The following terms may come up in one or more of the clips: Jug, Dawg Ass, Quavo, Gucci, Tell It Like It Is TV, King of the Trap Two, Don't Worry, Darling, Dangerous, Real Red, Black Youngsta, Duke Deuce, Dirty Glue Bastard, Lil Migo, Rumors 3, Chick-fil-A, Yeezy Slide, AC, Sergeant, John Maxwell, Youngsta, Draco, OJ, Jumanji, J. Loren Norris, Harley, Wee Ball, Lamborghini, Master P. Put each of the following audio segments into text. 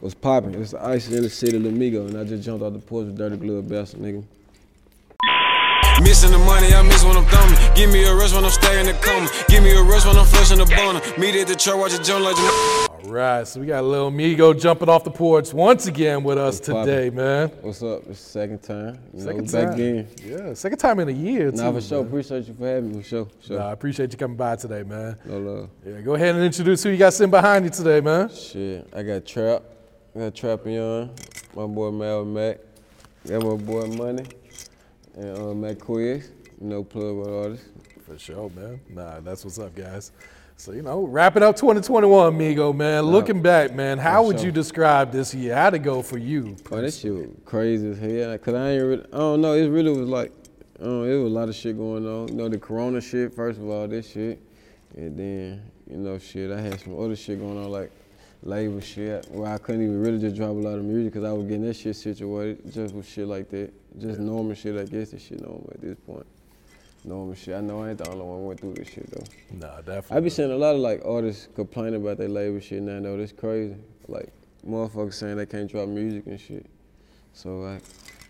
What's poppin'? It's the ice in the city of Lil Migo, and I just jumped off the porch with Dirty Glue Bastard, nigga. Missing the money, I miss when I'm thumbing. Give me a rush when I'm staying in the coma. Give me a rush when I'm flushing the boner. Meet at the truck, watch it jump like all right, so we got Lil Migo jumping off the porch once again with us today, man. What's up? It's the second time. Second time. Yeah, second time in a year, too. Nah, for sure. Man. Appreciate you for having me. For sure. Nah, I appreciate you coming by today, man. No love. Yeah, go ahead and introduce who you got sitting behind you today, man. Shit, I got Trap. I got Trappion. My boy Mal Mac. I got my boy Money. And Matt Quiz, no plug with artists. For sure, man. Nah, that's what's up, guys. So, you know, wrapping up 2021, Migo, man. Looking back, man, how would you describe this year? How'd it go for you? Oh, this shit was crazy as hell. Cause I don't know. It really was like, it was a lot of shit going on. You know, the Corona shit, first of all, this shit. And then, you know, shit, I had some other shit going on, like labor shit, where I couldn't even really just drop a lot of music because I was getting that shit situated just with shit like that. Just normal shit, I guess this shit normal at this point. Normal shit. I know I ain't the only one who went through this shit though. Nah, definitely. I be seeing a lot of like artists complaining about their label shit now though. That's crazy. Like motherfuckers saying they can't drop music and shit. So like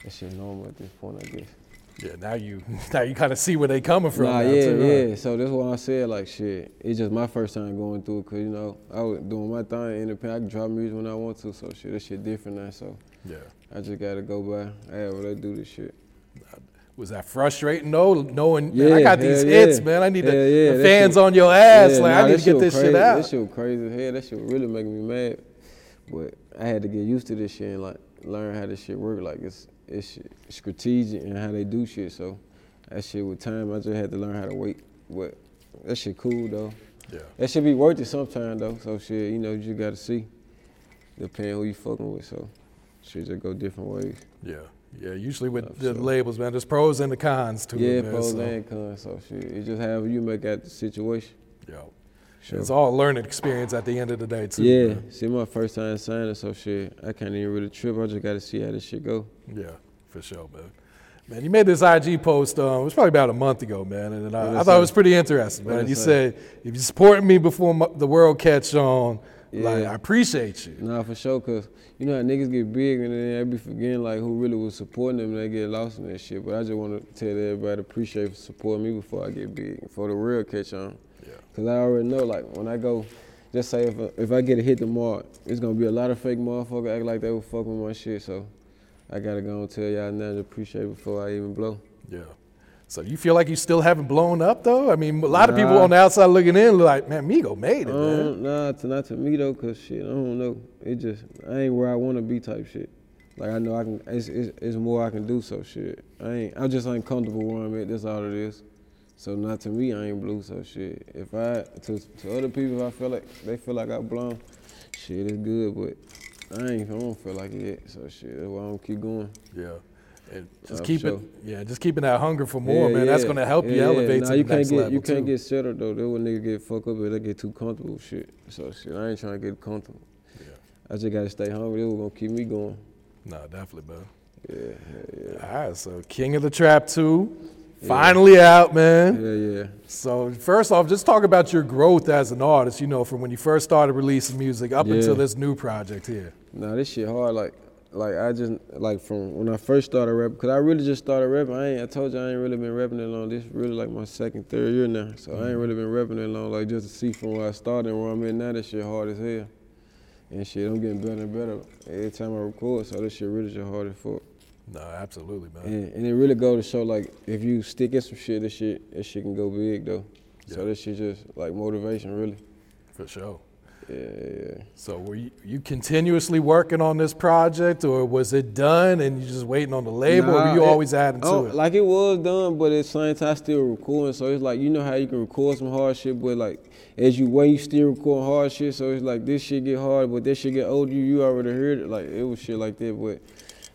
that shit normal at this point, I guess. Yeah, now you kind of see where they coming from. Nah, too, right? So that's why I said like shit. It's just my first time going through it, cause you know I was doing my thing independent. I can drop music when I want to, so shit, this shit different now. So yeah, I just gotta go by. Hey, well, they do this shit. Was that frustrating though? Knowing man, I got these hits, man. I need the fans on your ass. Yeah, like I need to get this shit out. That shit was crazy as hell. That shit really make me mad. But I had to get used to this shit and like learn how this shit work. Like it's strategic and how they do shit. So that shit with time, I just had to learn how to wait. But that shit cool though. Yeah. That shit be worth it sometime though. So shit, you know, you just gotta see. Depending who you fucking with, so shit just go different ways. Yeah. Yeah, usually with the labels, man, there's pros and the cons to it. Yeah, pros and cons, so shit. It's just however you make out the situation. Yeah. Sure. It's all a learning experience at the end of the day, too. Yeah, man. See, my first time signing, so shit, I can't even really trip. I just got to see how this shit go. Yeah, for sure, man. Man, you made this IG post, it was probably about a month ago, man, and I thought it was pretty interesting, man. You said, if you support me before the world catch on, like, I appreciate you. Nah, for sure, because you know how niggas get big and then they be forgetting, like, who really was supporting them and they get lost in that shit. But I just want to tell everybody to appreciate for supporting me before I get big, before the real catch on. Because I already know, like, when I go, just say if I get a hit tomorrow, it's going to be a lot of fake motherfuckers act like they were fucking with my shit. So I got to go and tell y'all now to appreciate before I even blow. Yeah. So you feel like you still haven't blown up, though? I mean, a lot of people on the outside looking in like, man, Migo made it, man. Nah, not to me, though, because shit, I don't know. It just, I ain't where I want to be type shit. Like, I know I can, it's more I can do, so shit. I'm just uncomfortable where I'm at, that's all it is. So not to me, I ain't blue, so shit. If I, to other people, if I feel like, they feel like I blown, shit, it's good, but I don't feel like it yet, so shit, that's why I don't keep going. Yeah, and just keeping that hunger for more, man, that's gonna help you elevate to the next level, too. You can't get settled, though. That's when niggas get fucked up and they get too comfortable, shit. So shit, I ain't trying to get comfortable. Yeah. I just gotta stay hungry, that's what's gonna keep me going. Nah, definitely, bro. Yeah. All right, so King of the Trap 2. Finally out, man. Yeah. So first off, just talk about your growth as an artist, you know, from when you first started releasing music up until this new project here. Nah, this shit hard. Like, like I just like from when I first started rapping, cause I really just started rapping. I told you I ain't really been rapping that long. This really like my second, third year now. So I ain't really been rapping that long. Like just to see from where I started and where I'm at now, that shit hard as hell. And shit, I'm getting better and better every time I record. So this shit really just hard as fuck. No, absolutely, man. And it really go to show like if you stick in some shit, this shit can go big though. Yeah. So this shit just like motivation really. For sure. Yeah. So were you continuously working on this project, or was it done and you just waiting on the label, or were you always adding to it? Like it was done, but at the same time I still recording. So it's like, you know how you can record some hard shit, but like as you wait, you still recording hard shit. So it's like this shit get hard, but this shit get older. You already heard it. Like it was shit like that, but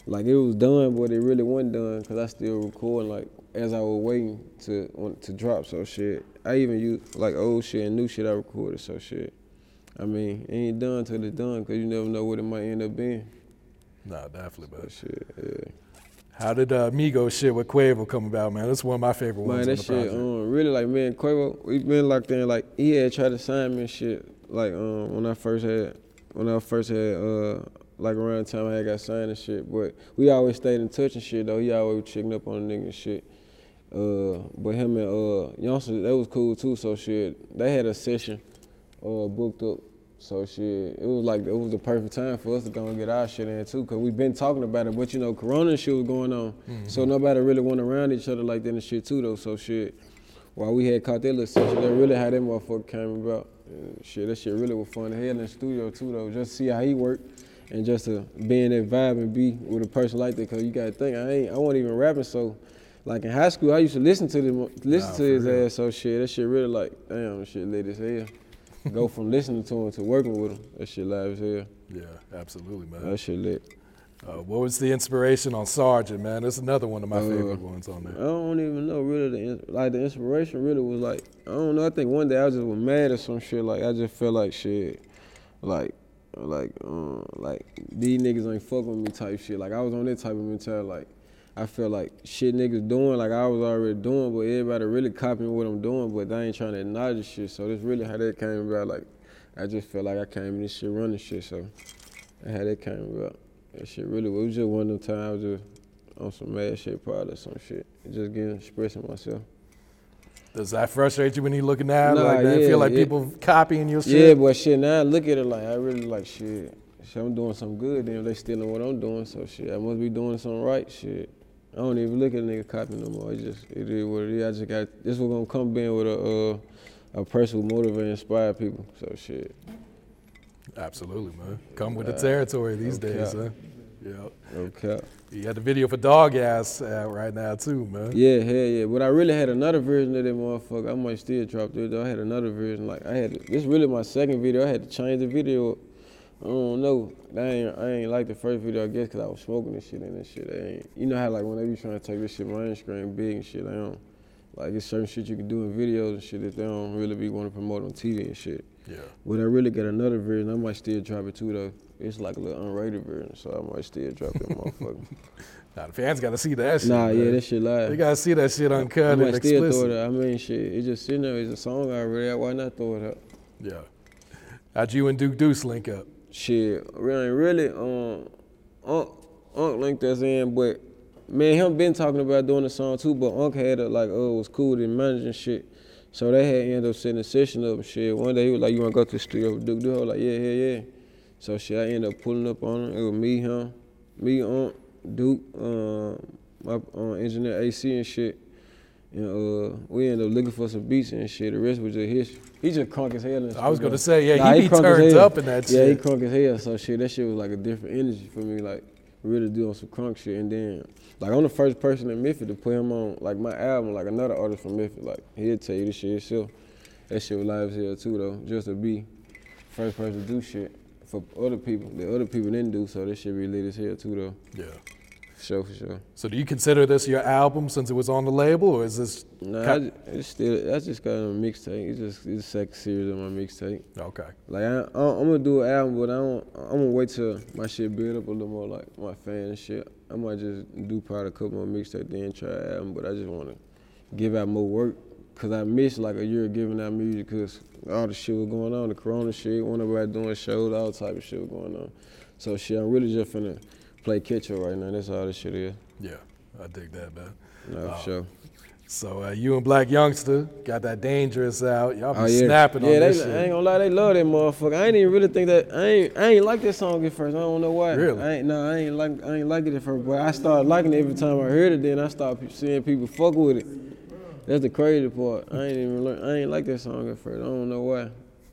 like it was done, but it really wasn't done because I still recording. Like as I was waiting to drop, so shit. I even used like old shit and new shit I recorded, so shit. I mean, it ain't done till it's done, cause you never know what it might end up being. Nah, definitely, but shit, yeah. How did Migo shit with Quavo come about, man? That's one of my favorite ones in the project. Man, that shit, really, like, me and Quavo, we been locked in, like, he had tried to sign me and shit, like, when I first had, like, around the time I had got signed and shit, but we always stayed in touch and shit, though. He always was checking up on a nigga and shit. But him and Youngsta, that was cool, too, so shit, they had a session. Booked up, so shit, it was the perfect time for us to go and get our shit in too, cause we've been talking about it, but you know, Corona and shit was going on, so nobody really went around each other like that and shit too though, so shit, while we had caught that little session, that really how that motherfucker came about, and shit, that shit really was fun to hell in the studio too though, just to see how he worked, and just to be in that vibe and be with a person like that, cause you gotta think, I wasn't even rapping, so, like in high school, I used to listen to his ass, so shit, that shit really like, damn, shit lit as hell. Go from listening to him to working with him. That shit live as hell. Yeah, absolutely, man. That shit lit. What was the inspiration on Sergeant, man? That's another one of my favorite ones on there. I don't even know, really. The inspiration really was like, I don't know. I think one day I just was mad or some shit. Like, I just felt like shit, like these niggas ain't fuck with me type shit. Like, I was on that type of mentality. Like, I felt like shit niggas doing, like I was already doing, but everybody really copying what I'm doing, but they ain't trying to acknowledge shit. So that's really how that came about. Like, I just felt like I came in this shit running shit, so that's how that came about. That shit really, it was just one of them times I was just on some mad shit, probably some shit. Just getting, expressing myself. Does that frustrate you when you looking at like that? Yeah, feel like people copying your shit? Yeah, but shit, now I look at it like, I really like shit, I'm doing something good, then they stealing what I'm doing, so shit, I must be doing something right, shit. I don't even look at a nigga copying no more. It is what it is. I just got, this was gonna come being with a person who motivate and inspire people, so shit. Absolutely, man. Come with the territory these days, huh? Yeah. Okay. You had the video for Dawg Ass out right now too, man. Yeah, hell yeah. But I really had another version of that motherfucker. I might still drop it though. I had another version. Like I had, this really my second video. I had to change the video up. I don't know. I ain't like the first video, I guess, because I was smoking this shit and this shit. You know how, like, when they be trying to take this shit behind screen big and shit, they don't. Like, it's certain shit you can do in videos and shit that they don't really be want to promote on TV and shit. Yeah. But I really got another version. I might still drop it, too, though. It's like a little unrated version, so I might still drop that motherfucker. Nah, the fans got to see that shit. Nah, man. Yeah, that shit live. They got to see that shit uncut and explicit. I might still throw it out. I mean, shit, it's just sitting there. It's a song I already out. Why not throw it out? Yeah. How'd you and Duke Deuce link up? Shit, really, Unk linked us in, but man, him been talking about doing the song too, but Unk had a, like, was cool to managing shit. So they had ended up setting a session up and shit. One day he was like, you wanna go to the studio with Duke Deuce? I was like, yeah. So shit, I ended up pulling up on him. It was me, Unk, Duke, my engineer AC and shit. And we ended up looking for some beats and shit. The rest was just history. He just crunk as hell and shit. I was gonna say, yeah, he be turned up in that shit. Yeah, he crunk as hell, so shit, that shit was like a different energy for me, like really doing some crunk shit. And then, like I'm the first person in Memphis to put him on like my album, like another artist from Memphis, like he'll tell you this shit himself. That shit was live as hell too though, just to be first person to do shit for other people that other people didn't do, so that shit be lit as hell too though. Yeah. For sure. So do you consider this your album since it was on the label, or is this? Nah, it's still, I just got on a mixtape. It's the second series of my mixtape. Okay. Like I'm gonna do an album, but I'm gonna wait till my shit build up a little more, like my fan and shit. I might just do probably a couple more mixtape then try an album, but I just wanna give out more work because I missed like a year of giving out music because all the shit was going on, the Corona shit, one about doing shows, all type of shit was going on. So shit, I'm really just finna play kitchen right now. That's all this shit is. Yeah, I dig that, man. No, for sure. So you and Black Youngsta got that Dangerous out. Y'all be snapping on this shit. I ain't gonna lie, they love that motherfucker. I ain't even really think that I ain't like that song at first. I don't know why. Really? I ain't like it at first, but I started liking it every time I heard it. Then I started seeing people fuck with it. That's the crazy part. I ain't like that song at first. I don't know why.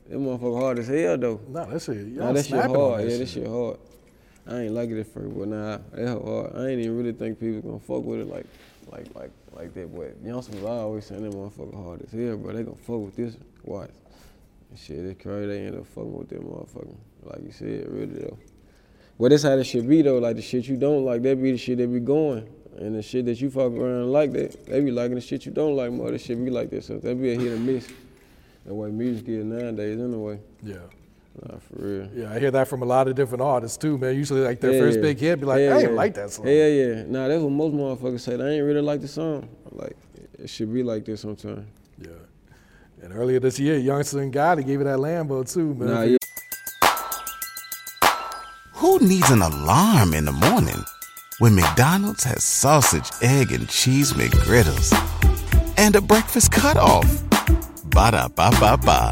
That motherfucker hard as hell though. Nah, that shit. Nah, that shit hard. Yeah, that shit hard. I ain't like it at first, but nah, that hard. I ain't even really think people gonna fuck with it like that, but Youngsta was always saying that motherfucker hard as hell, bro. They gonna fuck with this. Watch. Shit, it's crazy. They end up fucking with that motherfucker. Like you said, really though. Well, that's how this shit be though. Like the shit you don't like, that be the shit that be going. And the shit that you fuck around like that, they be liking the shit you don't like more. That shit be like that. So that be a hit or miss. The way music is nowadays anyway. Yeah. Nah, for real. Yeah, I hear that from a lot of different artists too, man. Usually like their first big hit be like, I ain't like that song. Yeah. Nah, that's what most motherfuckers say. I ain't really like the song. Like, it should be like this sometime. Yeah. And earlier this year, Youngsta and Gotti gave you that Lambo too, man. Nah, yeah. Who needs an alarm in the morning when McDonald's has sausage, egg, and cheese McGriddles and a breakfast cutoff? Ba-da-ba-ba-ba.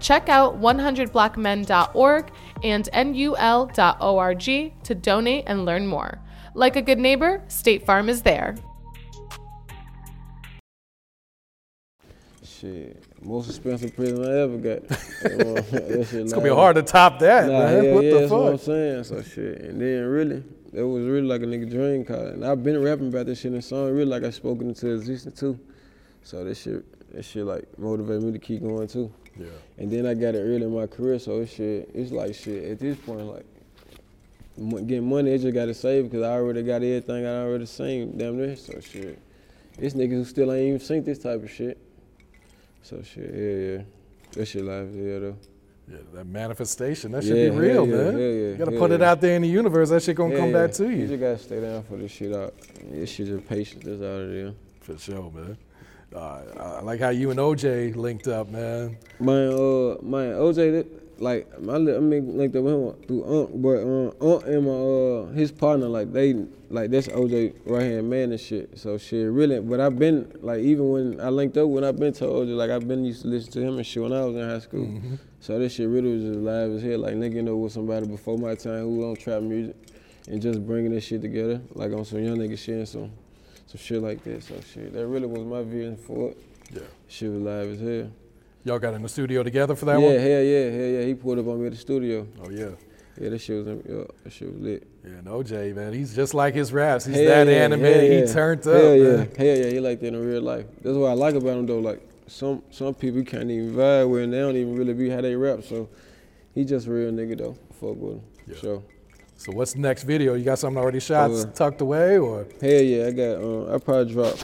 Check out 100blackmen.org and nul.org to donate and learn more. Like a good neighbor, State Farm is there. Shit, most expensive prison I ever got. It's gonna be hard to top that, man. What the fuck? That's what I'm saying, so shit. And then really, it was really like a nigga dream car. And I've been rapping about this shit in song, really like I spoken into existence too. So this shit like motivated me to keep going too. Yeah. And then I got it early in my career, so it's like at this point, like, getting money, I just got to save because I already got everything I already seen, damn near, so shit. It's niggas who still ain't even seen this type of shit. So shit, yeah. That shit live as hell though. Yeah, that manifestation, that shit be real, man. Yeah, you got to put it out there in the universe, that shit going to come back to you. You just got to stay down for this shit out. This shit just patience, that's all it is. For sure, man. I like how you and OJ linked up, man. Man, OJ, like, I linked up with him through Unk, but Unk and his partner, like, that's OJ right-hand man and shit. So shit, really, but I've been, like, even when I linked up, when I've been to OJ, like, I've been used to listen to him and shit when I was in high school. Mm-hmm. So this shit really was just live as hell. Like, nigga, you know, with somebody before my time who don't trap music and just bringing this shit together, like, on some young nigga shit and some shit like that, so shit. That really was my vision for it. Yeah. Shit was live as hell. Y'all got in the studio together for that one? Yeah. He pulled up on me at the studio. Oh, yeah. Yeah, that shit was lit. Yeah, and OJ, man, he's just like his raps. He's animated, he turned up. Hell yeah, he like that in real life. That's what I like about him, though. Like, some people you can't even vibe with, and they don't even really be how they rap, so he just a real nigga, though. Fuck with him, sure. So what's the next video? You got something already shot, tucked away, or? Hell yeah, I got. I probably drop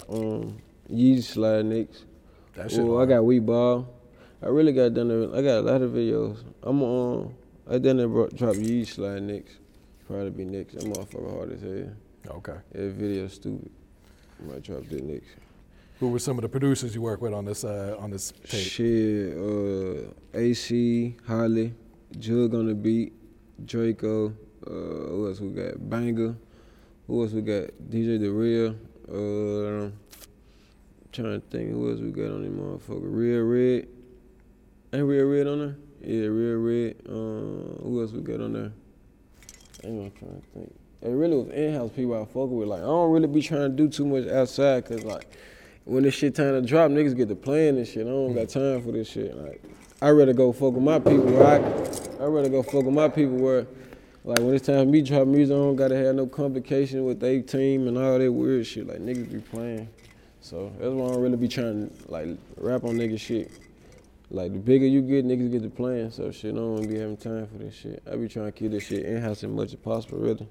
Yeezy Slide next. That shit. I got Wee Ball. I really got done. I got a lot of videos. I done drop Yeezy Slide next. Probably be next. That motherfucker hard as hell. Okay. That video stupid. I might drop that next. Who were some of the producers you work with on this tape? Shit, AC, Harley, Jug on the beat, Draco. Who else we got? Banger. Who else we got? DJ The Real. Trying to think who else we got on this motherfucker. Real Red. Ain't Real Red on there? Yeah, Real Red. Who else we got on there? I'm trying to think. It really was in-house people I fuck with. Like, I don't really be trying to do too much outside because, like, when this shit time to drop, niggas get to playing this shit. I don't got time for this shit. Like, I'd rather go fuck with my people where like, when it's time for me to drop music, I don't gotta have no complication with their team and all that weird shit. Like, niggas be playing. So that's why I don't really be trying to, like, rap on niggas shit. Like, the bigger you get, niggas get to playing. So shit, I don't be having time for this shit. I be trying to keep this shit in-house as much as possible, really.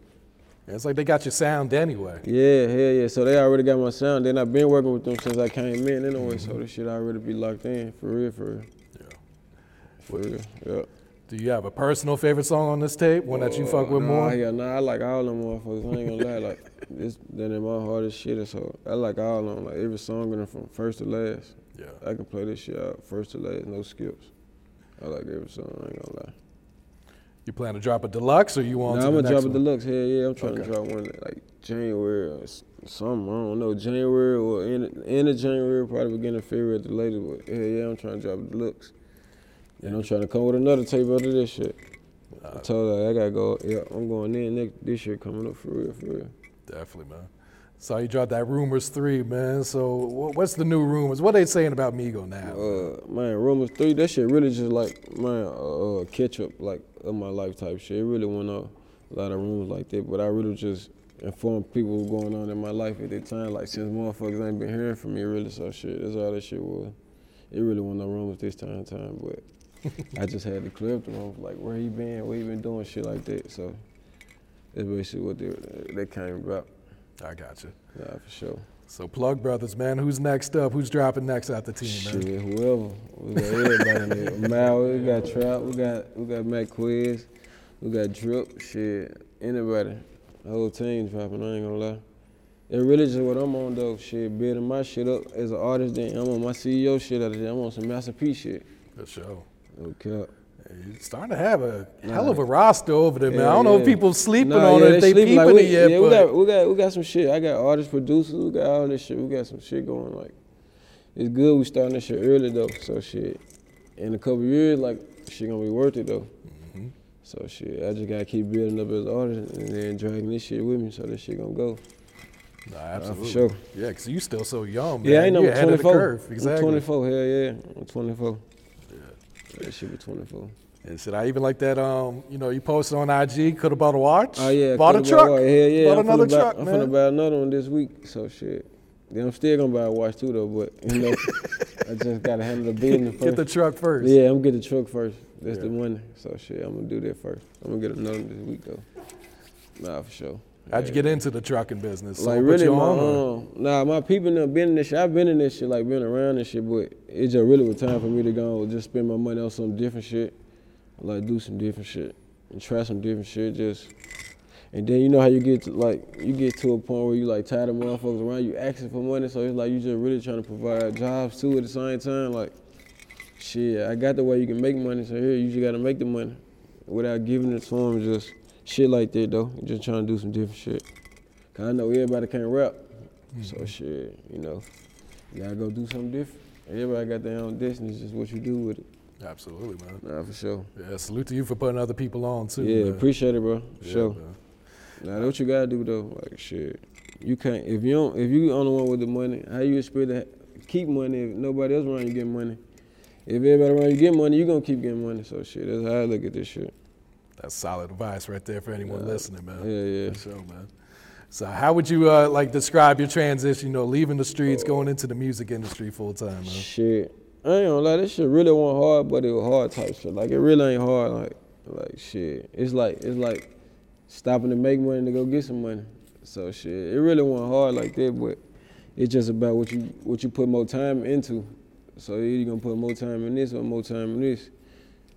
It's like they got your sound anyway. Yeah, hell yeah. So they already got my sound. Then I've been working with them since I came in anyway. So this shit I already be locked in, for real, for real. Yeah. For real, yeah. Do you have a personal favorite song on this tape? One that you fuck with more? Yeah, nah, I like all them motherfuckers. I ain't gonna lie, like, this then in my heart is shit, so I like all of them. Like, every song in them from first to last. Yeah. I can play this shit out first to last, no skips. I like every song, I ain't gonna lie. You plan to drop a deluxe, or you want to the next one? I'm gonna drop a deluxe, hell yeah. I'm trying to drop one like January or something, I don't know, January or end of January, probably beginning of February at the latest, but hell yeah, I'm trying to drop a deluxe. And I'm trying to come with another tape out of this shit. I told her I gotta go. Yeah, I'm going in next this year coming up for real, for real. Definitely, man. So you dropped that Rumors 3, man. So what's the new rumors? What they saying about Migo now? Man, Rumors 3, that shit really just like man catch up like of my life type shit. It really went off a lot of rumors like that, but I really just informed people what's going on in my life at that time. Like since motherfuckers ain't been hearing from me really, so shit. That's all that shit was. It really went no rumors this time, but. I just had to clear up the room, like where he been, what he been doing, shit like that. So that's basically what they came about. I got you. Nah, for sure. So Plug Brothers, man, who's next up? Who's dropping next out the team, man? Shit, whoever. We got everybody in there. Mal, we got Trout, we got Mac Quiz, we got Drip, shit, anybody. The whole team dropping, I ain't gonna lie. It really just what I'm on though, shit, building my shit up as an artist, then I'm on my CEO shit out of there. I'm on some Master P shit. For sure. Okay. You're starting to have a hell of a roster over there, man. Yeah, I don't know if people sleeping on it, if they peeping like it yet. Yeah, but we got some shit. I got artists, producers, we got all this shit. We got some shit going. Like, it's good we starting this shit early though. So shit, in a couple years, like, shit gonna be worth it though. Mm-hmm. So shit, I just gotta keep building up as an artist and then dragging this shit with me, so this shit gonna go. Nah, absolutely. For sure. Yeah, because you still so young, man. Yeah, I ain't no 24. Exactly. I'm 24. Hell yeah, I'm 24. That shit be 24. And said I even like that, you know, you posted on IG, could have bought a watch. Oh yeah, bought a truck. Yeah. Bought another truck, man. I'm finna buy another one this week, so shit. Then I'm still gonna buy a watch too though, but you know, I just gotta handle the business first. Get the truck first. Yeah, I'm gonna get the truck first. That's the money. So shit, I'm gonna do that first. I'm gonna get another one this week though. Nah, for sure. How'd you get into the trucking business? Like, so really, my people in been in this shit. I've been in this shit, like, been around this shit, but it just really was time for me to go and just spend my money on some different shit, like, do some different shit, and try some different shit, and then you know how you get to, like, you get to a point where you, like, tired of motherfuckers around you asking for money, so it's like you just really trying to provide jobs, too, at the same time, like, shit, I got the way you can make money, so here, you just gotta make the money without giving it to them, just... Shit like that though, just trying to do some different shit. Cause I know everybody can't rap, so shit, you know, you gotta go do something different. Everybody got their own destiny, it's just what you do with it. Absolutely, man. Nah, for sure. Yeah, salute to you for putting other people on too. Yeah, man. Appreciate it, bro. For sure. Man. Now that's what you gotta do though, like shit. You can't, if you only one with the money, how you expect to keep money if nobody else around you get money? If everybody around you get money, you gonna keep getting money, so shit, that's how I look at this shit. That's solid advice right there for anyone listening, man. Yeah. For sure, man. So how would you describe your transition, you know, leaving the streets, going into the music industry full time, man? Shit. I ain't gonna lie, this shit really wasn't hard, but it was hard type shit. Like it really ain't hard, like shit. It's like stopping to make money to go get some money. So shit. It really wasn't hard like that, but it's just about what you put more time into. So you're gonna put more time in this or more time in this.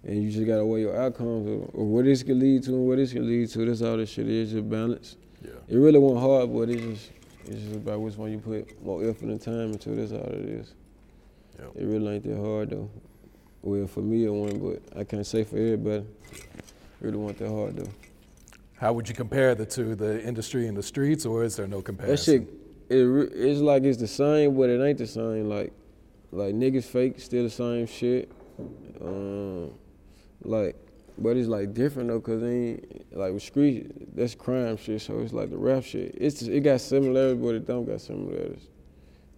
And you just gotta weigh your outcomes or what this can lead to and what this can lead to. That's all this shit is, just balance. Yeah. It really wasn't hard, but it's just about which one you put more effort and time into. That's all it is. Yep. It really ain't that hard though. Well, for me it wasn't, but I can't say for everybody. It really wasn't that hard though. How would you compare the two, the industry and the streets, or is there no comparison? That shit, it's like it's the same, but it ain't the same. Like niggas fake, still the same shit. But it's like different though, cause ain't like with street, that's crime shit. So it's like the rap shit. It got similarities, but it don't got similarities.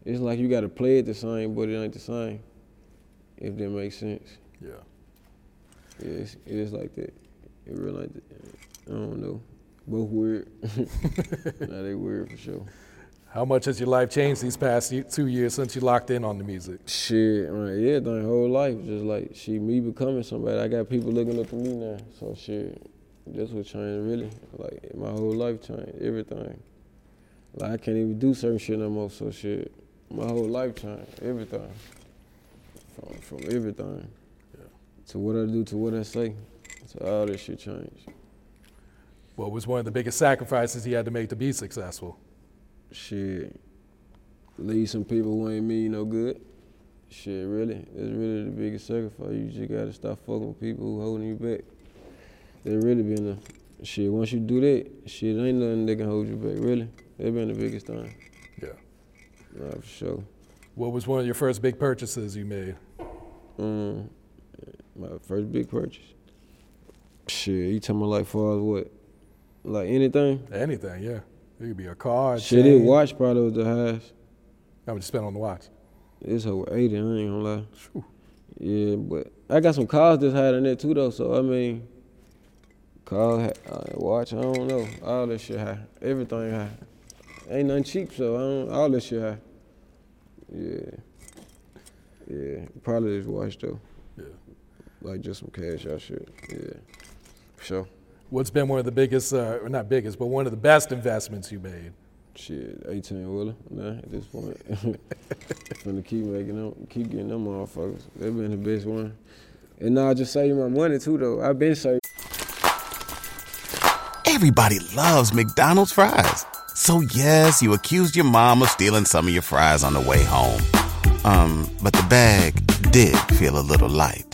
It's like you gotta play it the same, but it ain't the same. If that makes sense. Yeah. Yeah, it is like that. It really like that. I don't know. Both weird. Nah, they weird for sure. How much has your life changed these past 2 years since you locked in on the music? Shit, man, yeah, my whole life, just like me becoming somebody. I got people looking up to me now, so shit, That's what changed, really. Like, my whole life changed, everything. Like, I can't even do certain shit no more, so shit. My whole life changed, everything. From everything. Yeah. To what I do, to what I say. So all this shit changed. What was one of the biggest sacrifices he had to make to be successful? Shit. Leave some people who ain't mean no good. Shit, really. That's really the biggest sacrifice. You just gotta stop fucking with people who holding you back. They really been the shit. Once you do that, shit, ain't nothing that can hold you back, really. They been the biggest thing. Yeah. Nah, for sure. What was one of your first big purchases you made? My first big purchase? Shit, you talking about like far as what? Like anything? Anything, yeah. It could be a car, a shit, chain. That watch probably was the highest. How much you spent on the watch? It's over 80, I ain't gonna lie. Whew. Yeah, but I got some cars that's higher than that too though, so I mean, car, watch, I don't know. All that shit high, everything high. Ain't nothing cheap, so all that shit high. Yeah. Yeah, probably just watch though. Yeah. Like just some cash, y'all shit, yeah, for sure. What's been one of the biggest, or not biggest, but one of the best investments you made? Shit, 18-wheeler, nah, at this point. Gonna keep making them, keep getting them motherfuckers. They been the best one. And nah, I just saving my money too, though. I've been saving. Everybody loves McDonald's fries. So yes, you accused your mom of stealing some of your fries on the way home. But the bag did feel a little light.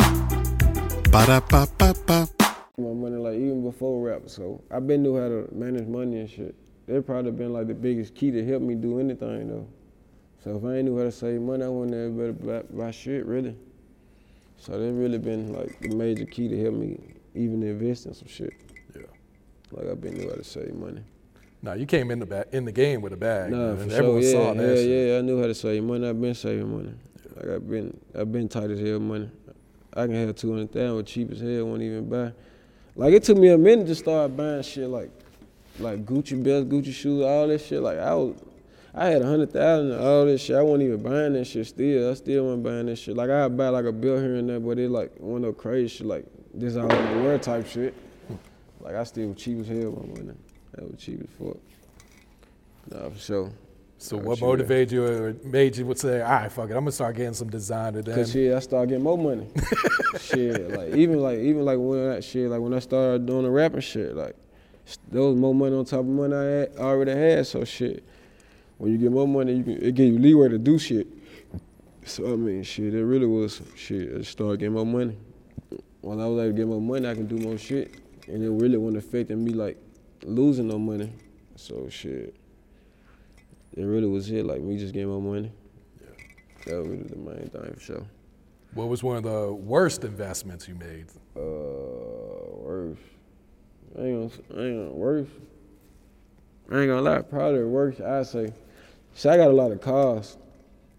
Ba-da-ba-ba-ba. My money, like, even before rap, so I been knew how to manage money and shit. That probably been like the biggest key to help me do anything though. So if I ain't knew how to save money, I wouldn't have better buy shit, really. So that really been like the major key to help me even invest in some shit. Yeah. Like I been knew how to save money. Nah, you came in the game with a bag. Nah, for sure, yeah, saw that shit. Yeah, I knew how to save money. I've been saving money. Yeah. Like I've been tight as hell money. I can have 200,000 with cheap as hell, won't even buy. Like it took me a minute to start buying shit like Gucci belts, Gucci shoes, all that shit. Like I had 100,000 of all this shit. I wasn't even buying that shit still. I still wasn't buying that shit. Like I buy like a bill here and there, but it like one of those crazy shit, like this all over the world type shit. Like I still was cheap as hell when I went in. That was cheap as fuck. Nah, for sure. So what motivated you or made you would say, all right, fuck it, I'm gonna start getting some designer then? Cause shit, I started getting more money. Shit, like even like when I started doing the rapping shit, like there was more money on top of money I already had. So shit, when you get more money, it gives you leeway to do shit. So I mean, shit, it really was shit. I just started getting more money. When I was able to get more money, I can do more shit, and it really wasn't affecting me like losing no money. So shit. It really was it, like, we just gave my money. Yeah. That was really the main thing, for sure. What was one of the worst investments you made? Worst. I ain't gonna lie, probably the worst, I'd say. See, I got a lot of cars,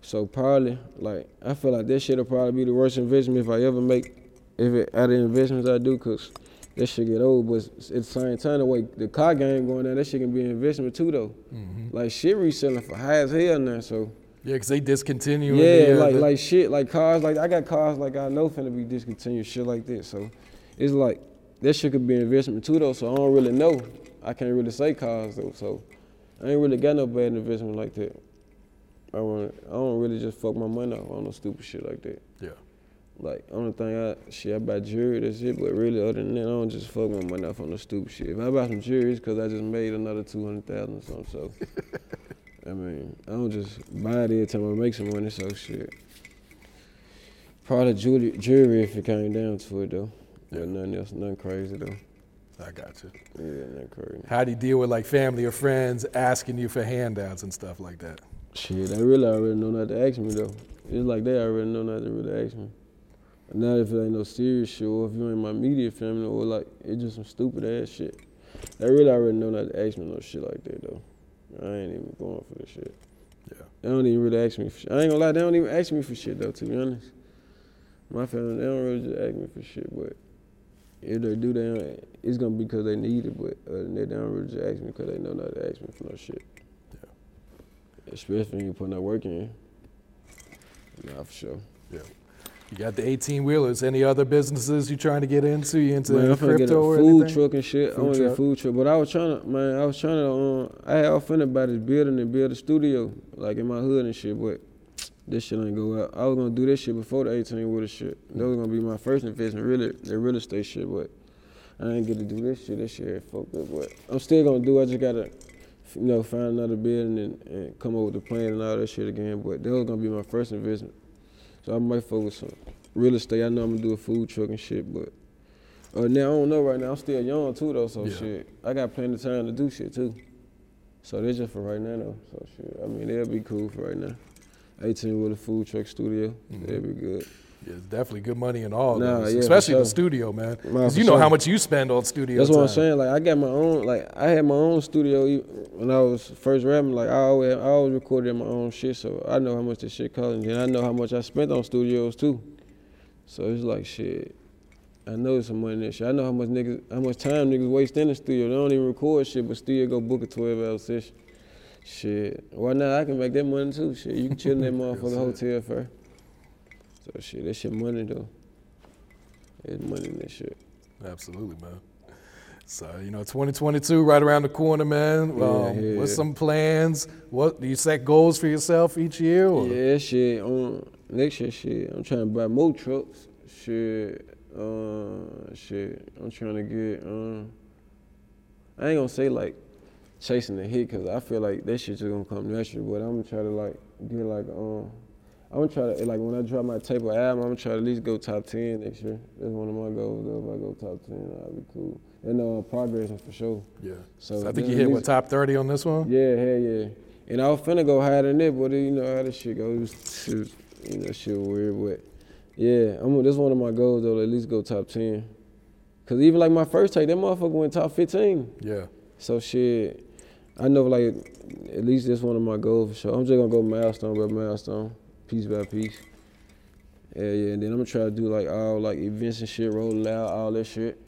so probably, like, I feel like this shit'll probably be the worst investment if I ever make, out of the investments I do, cause that shit get old, but at the same time, the way the car game going down, that shit can be an investment too, though. Mm-hmm. Like, shit reselling for high as hell now, so. Yeah, because they discontinue. Yeah, like shit, like cars, like I got cars like I know finna be discontinued, shit like that, so. It's like, that shit could be an investment too, though, so I don't really know. I can't really say cars, though, so. I ain't really got no bad investment like that. I don't really just fuck my money up on no stupid shit like that. Yeah. Like, only thing I buy jewelry, that's it, but really, other than that, I don't just fuck my money off on the stupid shit. If I buy some jewelry, it's because I just made another 200,000 or something, so. I mean, I don't just buy it every time I make some money, so shit. Probably jewelry if it came down to it, though. Yeah, nothing else, nothing crazy, though. I got you. Yeah, nothing crazy. How do you deal with, like, family or friends asking you for handouts and stuff like that? Shit, they really already know not to ask me, though. It's like they already know not to really ask me. Not if it ain't no serious shit, or if you ain't my media family, or like, it's just some stupid ass shit. They really already know not to ask me no shit like that, though. I ain't even going for this shit. Yeah. They don't even really ask me for shit. I ain't gonna lie, they don't even ask me for shit, though, to be honest. My family, they don't really just ask me for shit, but if they do, it's gonna be because they need it, but other than that, they don't really just ask me because they know not to ask me for no shit. Yeah. Especially when you put no work in. Nah, for sure. Yeah. You got the 18-wheelers. Any other businesses you trying to get into? You into crypto or anything? Food truck and shit. I want to get a food truck. But I was trying to, man, I was trying to, I had offended by this building and build a studio, like in my hood and shit, but this shit ain't go out. I was going to do this shit before the 18-wheeler shit. That was going to be my first investment, really, the real estate shit, but I ain't get to do this shit. This shit fucked up, but I'm still going to do it. I just got to, you know, find another building and come up with a plan and all that shit again, but that was going to be my first investment. So I might focus on real estate. I know I'm gonna do a food truck and shit, but now I don't know right now. I'm still young too though, so shit. I got plenty of time to do shit too. So that's just for right now though. So shit, I mean, that'll be cool for right now. 18 with a food truck studio, that'll be good. Yeah, it's definitely good money in all those, especially the studio, man. Cause you know how much you spend on studio time. That's what I'm saying. Like I got my own, like I had my own studio even when I was first rapping. Like I always recorded my own shit, so I know how much this shit costs, and then I know how much I spent on studios too. So it's like shit. I know there's some money in that shit. I know how much time niggas waste in the studio. They don't even record shit, but still go book a 12-hour session. Shit, why not? I can make that money too. Shit, you can chill in that motherfucking hotel first. So shit, that shit money though. It's money in that shit. Absolutely, man. So, you know, 2022 right around the corner, man. What's some plans? What do you set goals for yourself each year? Or? Yeah, shit. Next year, shit, I'm trying to buy more trucks. Shit, I'm trying to get. I ain't gonna say like chasing the hit, cause I feel like that shit just gonna come natural. But I'm gonna try to like get like I'm gonna try to, like when I drop my tape or album, I'm gonna try to at least go top 10 next year. That's one of my goals though. If I go top 10, I'll be cool. And progressing for sure. Yeah. So I think you hit least, top 30 on this one? Yeah, hell yeah. And I was finna go higher than that, but you know how this shit goes. You know, shit weird, but yeah, that's one of my goals though, to at least go top 10. Cause even like my first take, that motherfucker went top 15. Yeah. So shit, I know like at least that's one of my goals for sure. I'm just gonna go milestone by milestone. Piece by piece. Yeah, and then I'm gonna try to do like all like events and shit, roll out, all that shit.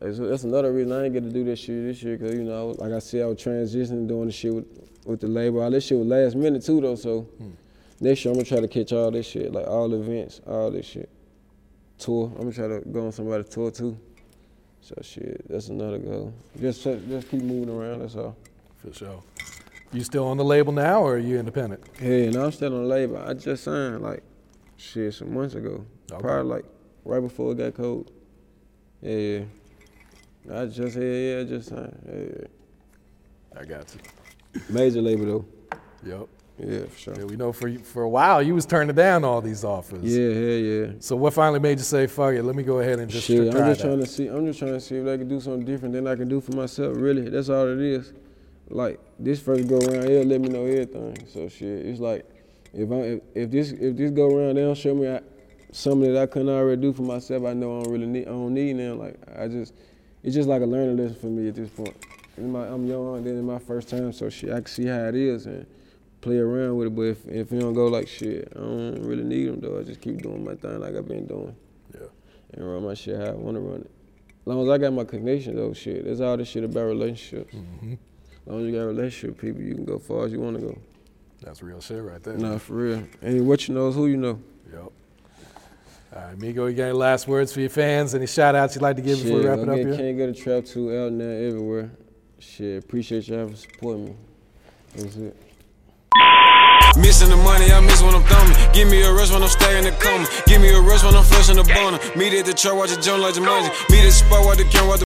Like, so that's another reason I ain't get to do this year, cause you know, like I said, I was transitioning, doing the shit with the label. All that shit was last minute too though, so next year I'm gonna try to catch all this shit, like all events, all this shit. Tour, I'm gonna try to go on somebody's tour too. So shit, that's another goal. Just keep moving around, that's all. For sure. You still on the label now, or are you independent? Yeah, no, I'm still on the label. I just signed, like, shit, some months ago. Okay. Probably, like, right before it got cold. Yeah. I just signed. Yeah. I got you. Major label, though. Yep. Yeah, for sure. Yeah, we know for a while you was turning down all these offers. Yeah. So what finally made you say, fuck it, let me go ahead and just shit, try that? I'm just trying to see if I can do something different than I can do for myself, really. That's all it is. Like this first go around here, let me know everything. So shit, it's like if this go around, they don't show me something that I couldn't already do for myself. I know I don't need now. Like it's just like a learning lesson for me at this point. I'm young, then it's my first time, so shit, I can see how it is and play around with it. But if it don't go like shit, I don't really need them though. I just keep doing my thing like I've been doing. Yeah. And run my shit how I want to run it. As long as I got my connection though, shit, that's all this shit about relationships. Mm-hmm. As long as you got a relationship with people, you can go far as you want to go. That's real shit right there. Nah, for real. And what you know is who you know. Yep. All right, Migo, you got any last words for your fans? Any shout-outs you'd like to give before we wrap it up here? King of the Trap Two out now everywhere. Shit, appreciate y'all for supporting me. That's it. Missing the money, I miss when I'm thumbing. Give me a rush when I'm staying in the coma. Give me a rush when I'm flushing the boner. Meet at the truck, watch the jump like Jumanji. Meet at the spot, watch the camera, watch the...